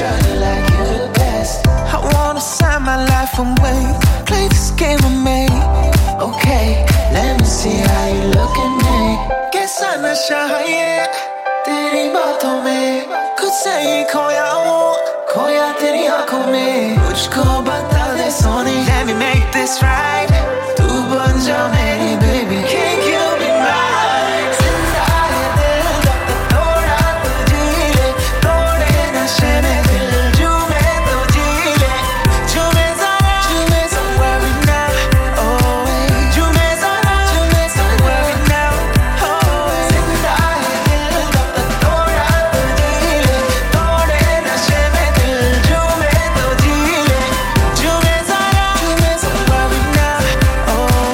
shining like you're the best. I wanna sign my life away, play this game I made. Okay, let me see how you look at me. Guess I'm not shy yet. तेरी बातों में कुछ सही खोया हूँ, खोया तेरी आँखों में. मुझको बता दे Soni, let me make this right. तू बन जा मेरी baby, can't you be mine? जिंदा है दिल जब तक तोड़ा तो जी ले, तोड़े नशे में दिल झूमे तो जी ले, झूमे somewhere now, always. झूमे somewhere now, always. जिंदा है दिल जब तक तोड़ा तो जी ले, तोड़े नशे में दिल झूमे तो जी ले, झूमे somewhere now, always. झूमे somewhere now, always.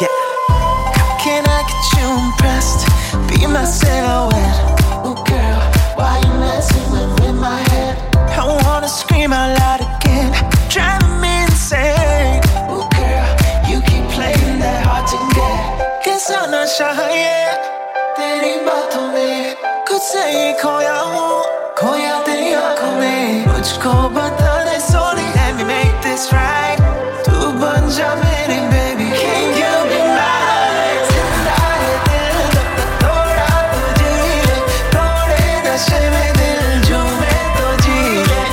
Yeah. How can I get you impressed? Be my silhouette. Oh girl, why you messing with my head? I wanna scream out loud again, driving me insane. Oh girl, you keep playing that hard to get. Guess I'm not shy yet. तेरी बातों में कुछ सही खोया हूँ, खोया तेरी आँखों में. मुझको बता दे sorry, let me make this right. तू बन जा मेरी baby, can you be mine? जिंदा है दिल जब तक तोड़ा तो जी ले, तोड़े नशे में दिल झूमे तो जी ले,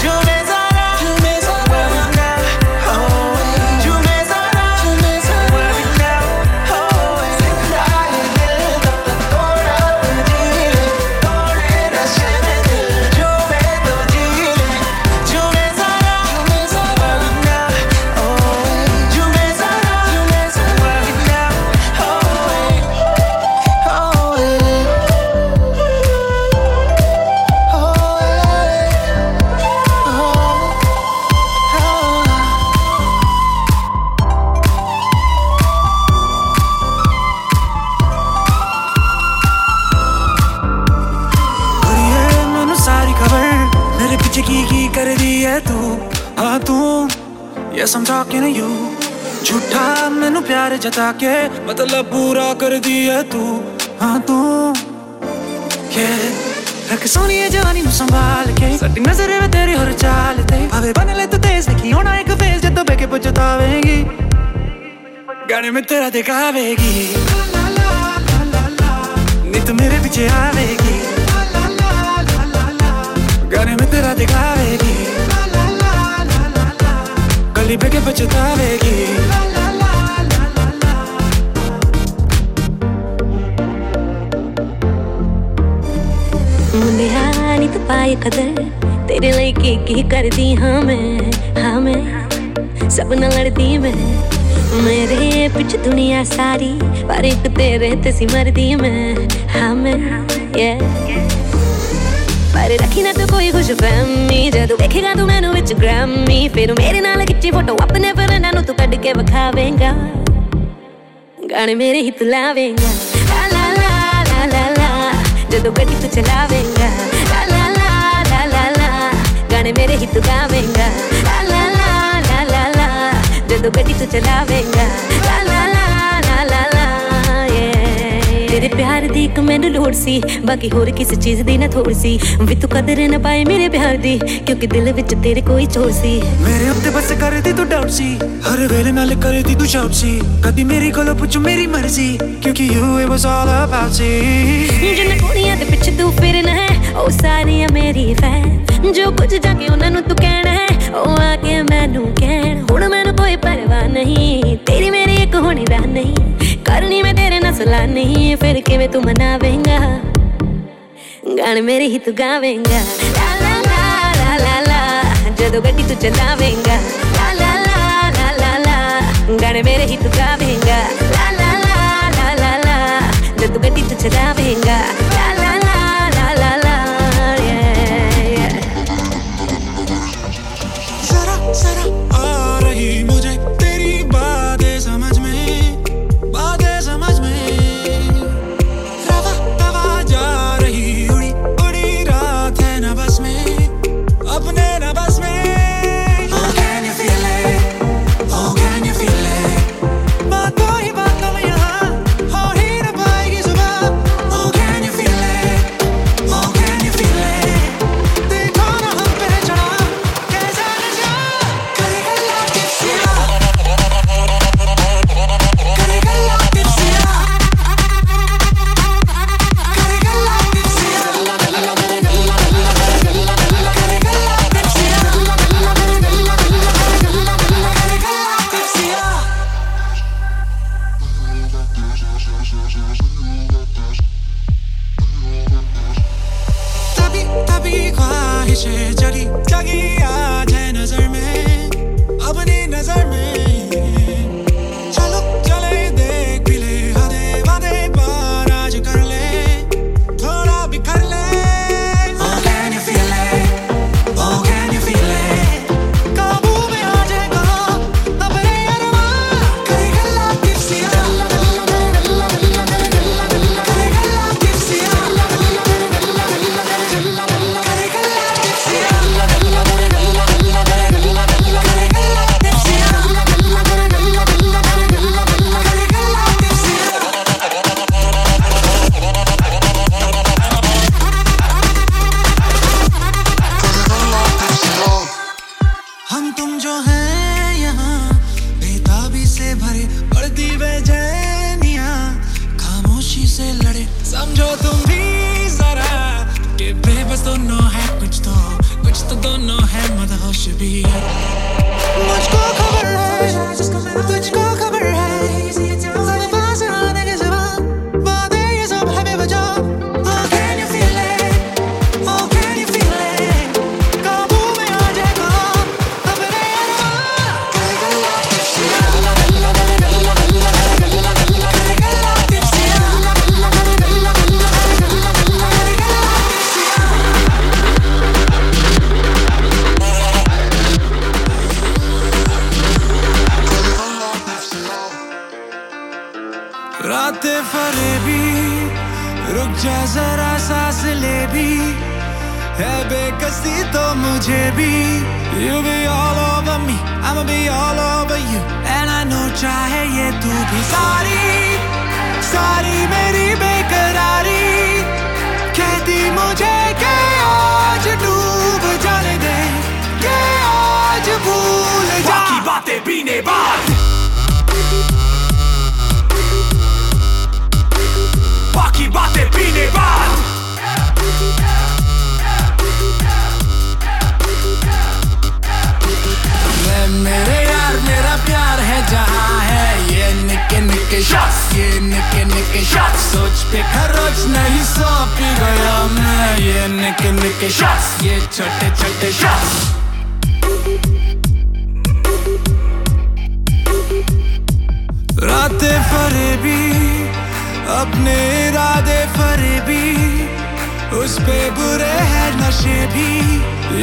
झूमे somewhere now, always. झूमे somewhere now, always. जिंदा है दिल जब तक तोड़ा तो जी ले, तोड़े नशे में दिल झूमे तो जी ले, झूमे somewhere now, always. झूमे somewhere now, always. Always. Always. और ये मैंने सारी खबर मेरे पीछे की कर दी है तू. हाँ तू, yes I'm talking to you. झूठा मैंने प्यार जता के मतलब पूरा कर दी है तू. हाँ तू, yeah. रख सोनी है जवानी नू संभाल के, सटी नजरे में तेरी हर चाल ते. भावे बन ले तू तेज, लेकिन होना एक फेज, जब दबे के पछतावेगी गाने में तेरा दिखावेगी. नित मेरे पीछे आवेगी गाने में तेरा दिखावेगी, गली पे के पछतावेगी. मुंडे हाँ नी तो पाए कदर, तेरे लिए की कर दी. हाँ मैं सब न लड़ती मैं, मेरे पीछे दुनिया सारी, पर एक तेरे ते सी मरदी मैं. हाँ मैं, yeah. पर रखी ना तो कोई खुश फहमी, जदू देखेगा तू मैनू विच ग्रामी, फिर मेरे नाल खिच्ची फोटो अपने फरना नू तू कट के विखावेगा, गाने मेरे ही तू लावेगा. ला ला ला ला ला ला, जदू गड्डी तू चलावेगा. ला ला ला ला ला ला, गाने मेरे ही तू गावेगा. ला ला ला ला ला ला, जदू गड्डी तू चलावेगा. ला ला ला ला ला ला, yeah. तेरे प्यार दी एक मैनू लोड़ सी, बाकी होर किसी चीज दी ना थोड़ सी. वे तू कदर ना पाए मेरे प्यार दी, क्योंकि दिल विच तेरे कोई चोर सी. मेरे उत्ते बस कर दी तू डाउट सी, हर वेले नाल कर दी तू शाउट सी. कदी मेरी कोलो पूछ मेरी मर्जी, क्योंकि you it was all about you. जिन कुड़ियां दे पिछे तू फिरना है, ओ सारियां मेरी फैन. जो कुछ जाके उन्हां नू तू कहना है, ओ आके मैनू कहण. हुण मैनू कोई परवाह नहीं, तेरी मेरी एक होने दा नहीं. करनी मैं तेरे नाल सलाह नहीं, फिर किवें तू मनावेंगा गाने मेरे ही तू गावेंगा. ला ला ला ला ला ला, जदों गड्डी तू चलावेंगा. ला ला ला ला ला ला, गाने मेरे ही तू गावेंगा. ला ला ला ला ला ला, जदों गड्डी तू चलावेंगा. ला ला ला ला ला ला, yeah. जरा जरा आ रही मुझे तेरी बातें समझ में, बातें समझ में. रवा तवा जा रही उड़ी उड़ी रात है ना बस में, अपने ना बस में. Oh can you feel it? Oh can you feel it? बातों ही बातों में यहाँ हो जागी आज है नजर में अपनी नजर में। चलो चले देख भी ले हरे वादे पार आज कर ले थोड़ा बिखर ले। Oh can you feel it? Oh can you feel it? काबू में आ जाएगा अपने अरमान। करेगा लाख किसिया करेगा लाख किसिया करेगा लाख किसिया। हम तुम जो हैं यहाँ बेताबी से भरे बढ़ती बेचैनिया खामोशी से लड़े। समझो तुम भी जरा कि बेबस दोनों है कुछ तो दोनों है मदहोश भी। मुझको खबर है तुझको खबर है। रातें फरेबी रुक जा जरा सांस ले भी है बेकसी तो मुझे भी। You be all over me, I'ma be all over you, and I know चाहे ये तू भी। सारी सारी मेरी बेकरारी कहती मुझे के आज डूब जाने दे के आज भूल जा। बाकी बातें पीने बाद shots सोच पे खरोच नहीं सो पी गया मैं। ये निके निके shots ये छोटे छोटे shots। रातें फरेबी अपने इरादे फरेबी उस पे बुरे हैं नशे भी।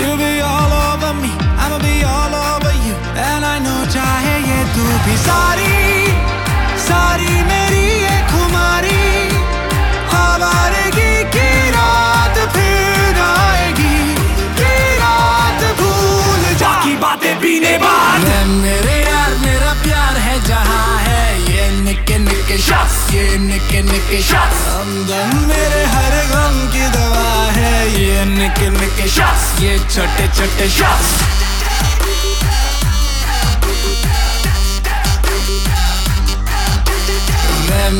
You be all over me, I'ma be all over you, and I know चाहे ये तू भी। सारी सारी मेरी ये खुमारी आवारगी की रात फिर आएगी की रात भूल जा। बाकी बातें पीने बाद मेरे यार मेरा प्यार है जहाँ है। ये निके निके शॉट्स ये निके निके शॉट्स। हमदम मेरे हर गम की दवा है। ये निके निके शॉट्स ये छोटे छोटे शॉट्स।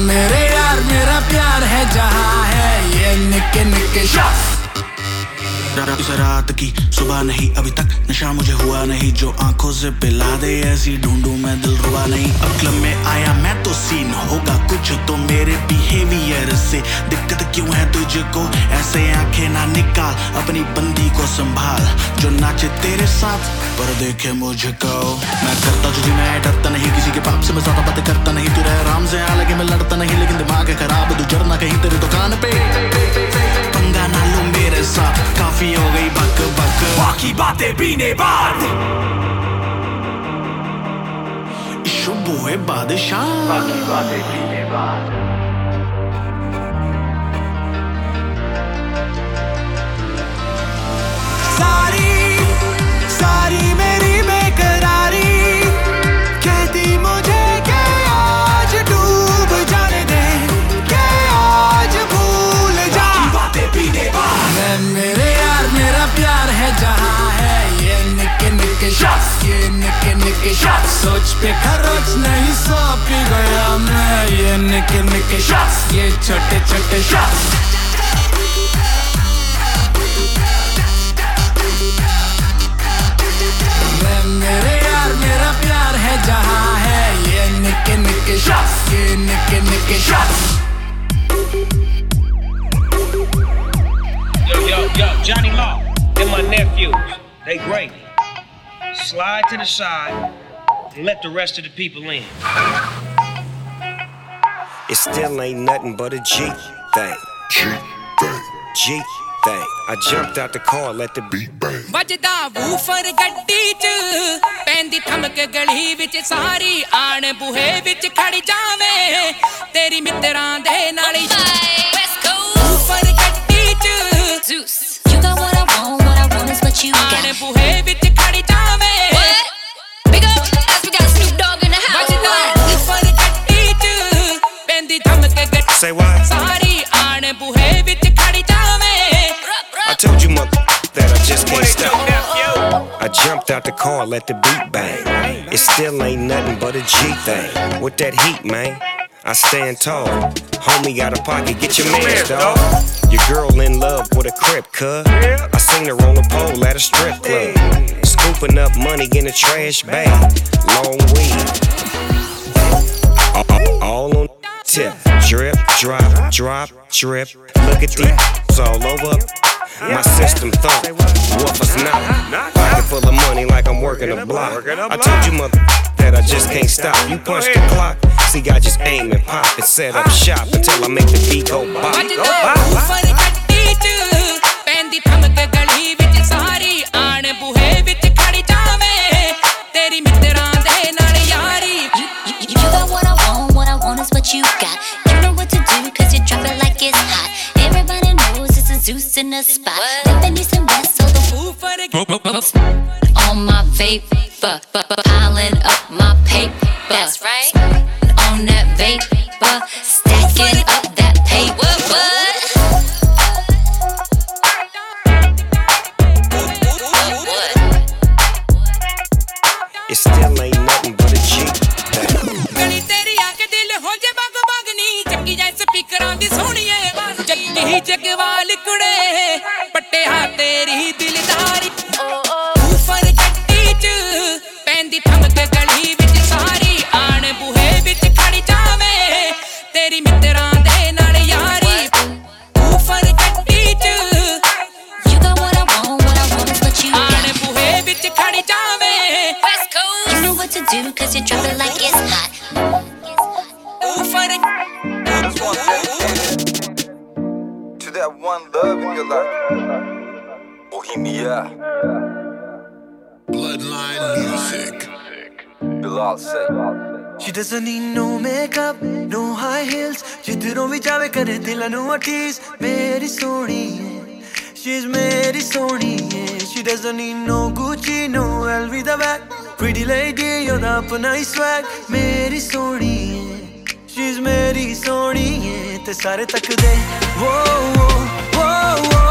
मेरे यार मेरा प्यार है जहाँ है। ये निके निके शॉट्स। रात की सुबह नहीं अभी तक नशा मुझे हुआ नहीं जो आंखों से पिला दे ऐसी ढूंढूं मैं दिलरुबा नहीं। अब क्लब में आया मैं तो सीन होगा कुछ तो मेरे बिहेवियर से दिक्कत क्यों है तुझको। ऐसे आंखें ना निकाल अपनी बंदी को संभाल जो नाचे तेरे साथ पर देखे मुझे कहो। मैं करता तुझे मैं डरता नहीं किसी के पाप से मैं ज्यादा बातें करता नहीं। तू रह आराम से हालांकि मैं लड़ता नहीं लेकिन दिमाग है खराब तू जरना कहीं तेरे दुकान पे। पंगा ना लो मेरे साथ काफी हो गई बक बक। बाकी बातें पीने बाद शुभ हुए बादशाह। बाकी बातें पीने बाद shots सोच पे खरोच नहीं सो पी गया मैं। ये निके निके shots ये छोटे छोटे shots। मेरे यार मेरा प्यार है जहाँ है। ये निके निके shots ये निके निके shots। Yo yo yo Johnny Law and my nephews they slide to the side and let the rest of the people in. It still ain't nothing but a G thing. G thing. G thing. I jumped out the car and let the beat bang. Vajda woofer gaddi ch pendi thamk gali vich sari aan buhe vich khad jaave teri mitran de naal let's go woofer gaddi ch Zeus you got what I want is what you got aan buhe vich khad jaave big up as we got Snoop Dogg in the house Vajda woofer gaddi ch pendi thamk gali say what sari aan buhe vich khad jaave I told you mother that I just can't stop. I jumped out the car, let the beat bang. It still ain't nothing but a G thing. With that heat, man, I stand tall. Homie out of pocket, get your man's dog. Your girl in love with a crip, cuz. I seen her on a pole at a strip club, scooping up money in a trash bag. Long weed, all on tip. Drip, drop, drop, drip. Look at these all over. My system thought, wolf us now. Pocket full of money like I'm working a block. I told you mother that I just can't stop. You punch the clock, see I just aim and pop and set up shop until I make the beat go bop. You got what I want is what you got. You know what to do cause you drop it like it's hot. Zeus in the spot. Japanese and West, so the food for the on my vape, piling up my paper. That's right. On that vape, stacking up that paper. What? It still ain't nothing but a G. Gani teri aankh dil ho jaye bag bagni, chakki jaye speakeran di soni hai. चक्की चकवाल कुड़े पट्टे हां तेरी दिलदारी ऊपर गड्डी च पैंदी थमक गली विच सारी आण बूहे विच खड़ी जावे तेरी मित्रां दे नाल यारी ऊपर गड्डी च you got what I want is what you got आण बूहे विच खड़ी जावे let's go you know what to do cause you drop it like it's hot ऊपर that one love in your life. Bohemia. Bloodline music. Bilal said. She doesn't need no makeup, no high heels. Jidron vich aave kare dil nu tease. Meri soni hai. She's meri soni hai. She doesn't need no Gucci, no LV the bag. Pretty lady, you're the apna hi swag. Meri soni hai. She's meri soni hai te sare takde wo wo wo wo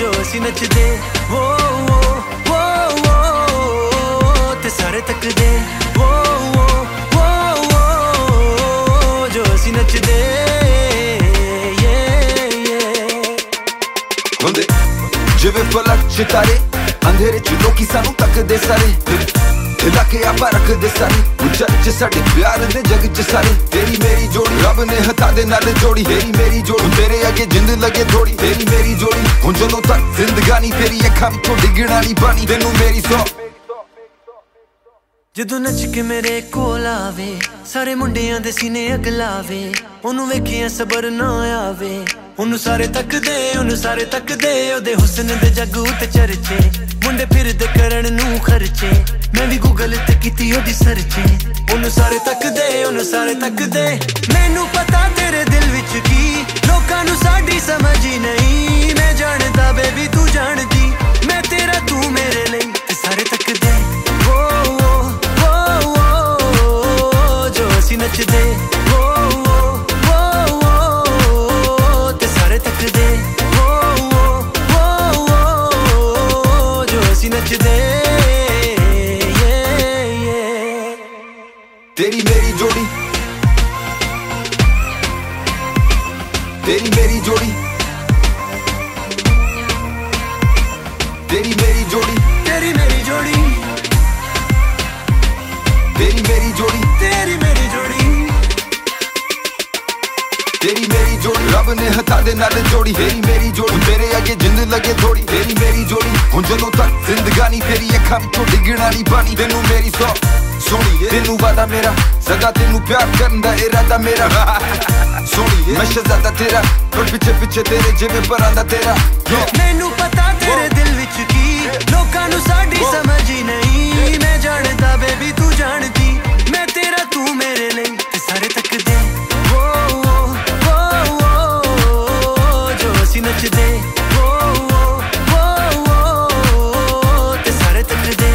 jo assi nachde wo wo wo wo te sare takde wo wo wo wo jo assi nachde yeah yeah hunde jive palak chitare andhere ch loki sanu takde sare हिला के आपा रख दे सारी गुजर च साडे प्यार दे जग च सारी तेरी मेरी जोड़ी रब ने हटा दे नाल जोड़ी तेरी मेरी जोड़ी तेरे आगे जिंद लगे थोड़ी तेरी मेरी जोड़ी हुन जदों तक जिंदगानी तेरी अखां विचों डिगणा नहीं पानी तैनू मेरी सौ जदों नच के मेरे कोल आवे सारे मुंडियां दे सीने अग लावे ओनू वेखिया सबर ना आवे ओनू सारे तक दे ओनू सारे तक दे ओदे हुस्न दे जग उते चर्चे मुंडे फिरदे करन नू खर्चे मैं भी गूगल ते कीती ओदी सर्चे ओनू सारे तक दे मैनू पता तेरे दिल विच की लोकां नू साडी समझ ही नहीं मैं जानदा बेबी तू जानदी मैं तेरा तू मेरे लई ते सारे तक दे वो जो असी नचदे वो ते सारे तक दे वो जो असी नचदे तेरी मेरी जोड़ी जोड़ी रब ने हटा दे नाल जोड़ी तेरी मेरी जोड़ी मेरे आगे जिंद लगे थोड़ी तेरी मेरी जोड़ी हुण जदों तक जिंदगानी तेरी अखां विचों डिगणा नहीं पानी तैनूं मेरी सौ सोनी तेनू वादा मेरा सदा तेनू प्यार करन दा इरादा मेरा सोनी मैं शहजादा तेरा पर पीछे पीछे तेरे जिवें परांदा तेरा मैनू पता तेरे दिल विच की लोकां नू साडी समझ ही नहीं मैं जानदा बेबी तू जानदी मैं तेरा तू मेरे लई ते सारे तकदे ओ ओ ओ जो असीं नचदे ओ ओ ते सारे तकदे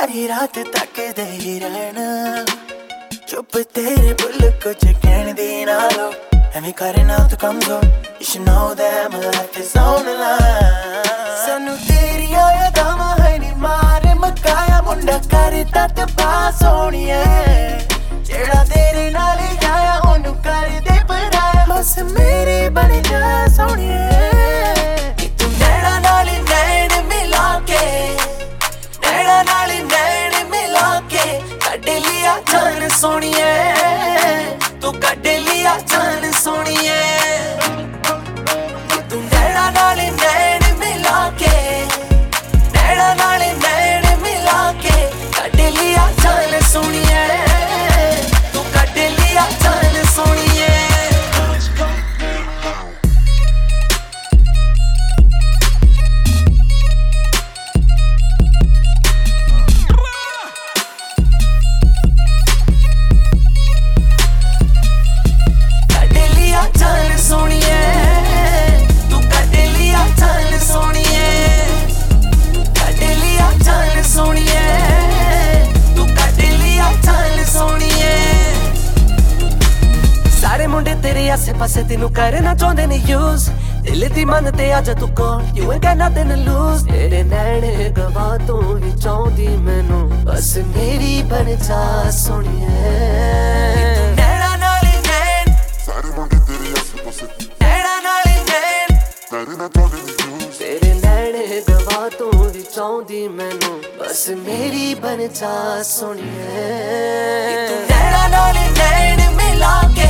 सारी रात तक दे रहना, चुप तेरे बुल कुछ कहने देना लो, हमें करना तो कमजोर, you should know that my life is on the line। सानू तेरी यादां है नी मारे मकाया मुंडा करता ते पास होनी है, जेड़ा तेरे नाल आया ओनू कर दे पराया, बस मेरी बन जा सोनी है। जान सोनिए तू कड लिया जान सोनिए, तू नैना नाले नैन मिला के, नैना नाले नैन मिला के कड लिया जान सोनिए, तू कड लिया जान सोनिए। आसे पासे तेनू करना चाहते ने यूज, दिल दी मनते आजा तू कौन, यूं कहना तेन लूज, तेरे नैने गवा तू भी चाहती मैनू, बस मेरी बन जा सोनिए। नैना नाले नैन सारे मुंडे तेरे आसे पासे, नैना नाले नैन करना चाहते ने यूज, तेरे नैने गवा तू भी चाहती मैनू, बस मेरी बन जा सोनिए। तू नैना नाले नैन मिला के,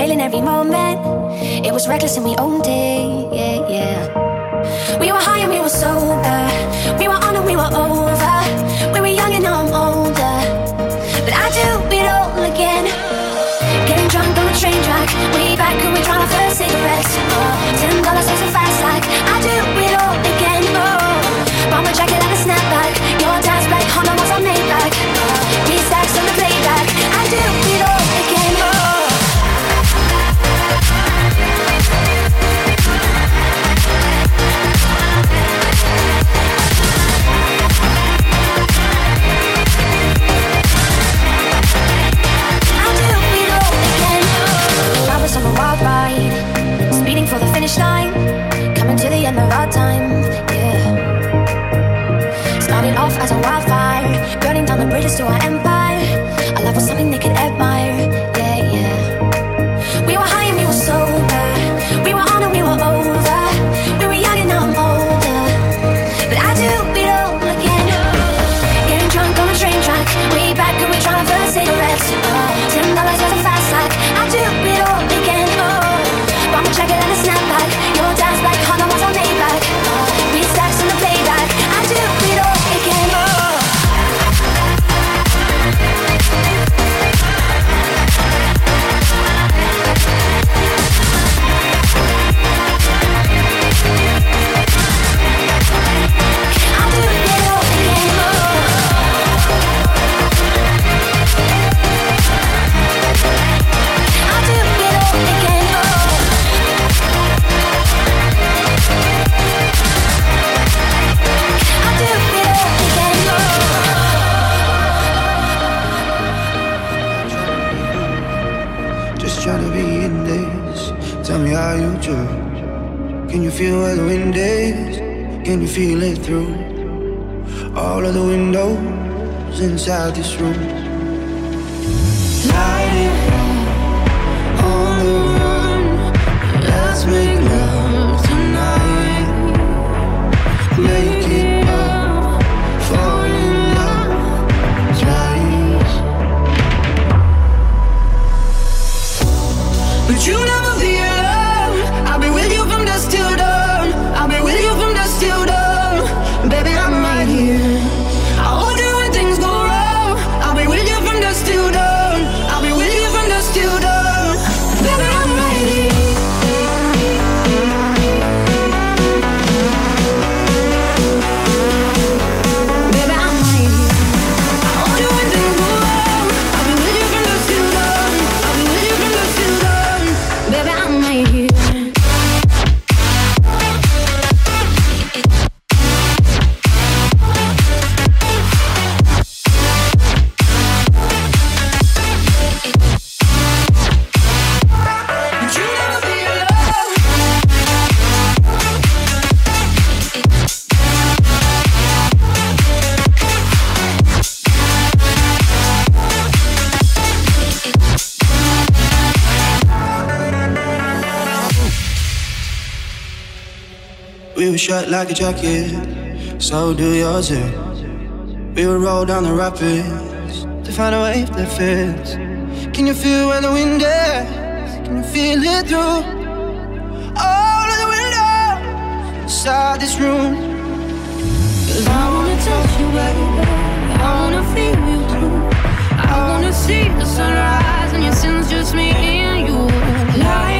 inhaling every moment. It was reckless and we owned it, yeah, yeah. We were high and we were sober. We were on and we were over. We were young and now I'm older, but I do it all again. Getting drunk on the train track, way back and we're trying our first cigarettes. $10 was a fast sack. I do it all again. Oh, bomber jacket and a snapback. Your dad's black Honda was our Maybach. These stacks on the playback. I do it all again. Oh. On a wild ride, speeding for the finish line, coming to the end of our time, yeah. Starting off as a wildfire, burning down the bridges to our empire. Our love was something they could admire, yeah, yeah. We were high and we were sober. We were on and we were over. We were young and now I'm older, but I do it all again. Getting drunk on a train track, way back and we're trying to burn cigarettes. $10 was a fast sack. I do it all again. Check it and a snapback. Your dad's black Honda was our Maybach. We stacks in the playback. I do it all again. Oh. Can you feel where the wind is? Can you feel it through all of the windows inside this room? Light it up on the run. Let's make love tonight. Make it. Shut like a jacket, so do yours too. We would roll down the rapids to find a wave that fits. Can you feel where the wind is? Can you feel it through all of the windows inside this room? Cause I wanna touch you, baby. I wanna feel you too. I wanna see the sunrise and your sins, just me and you. Lying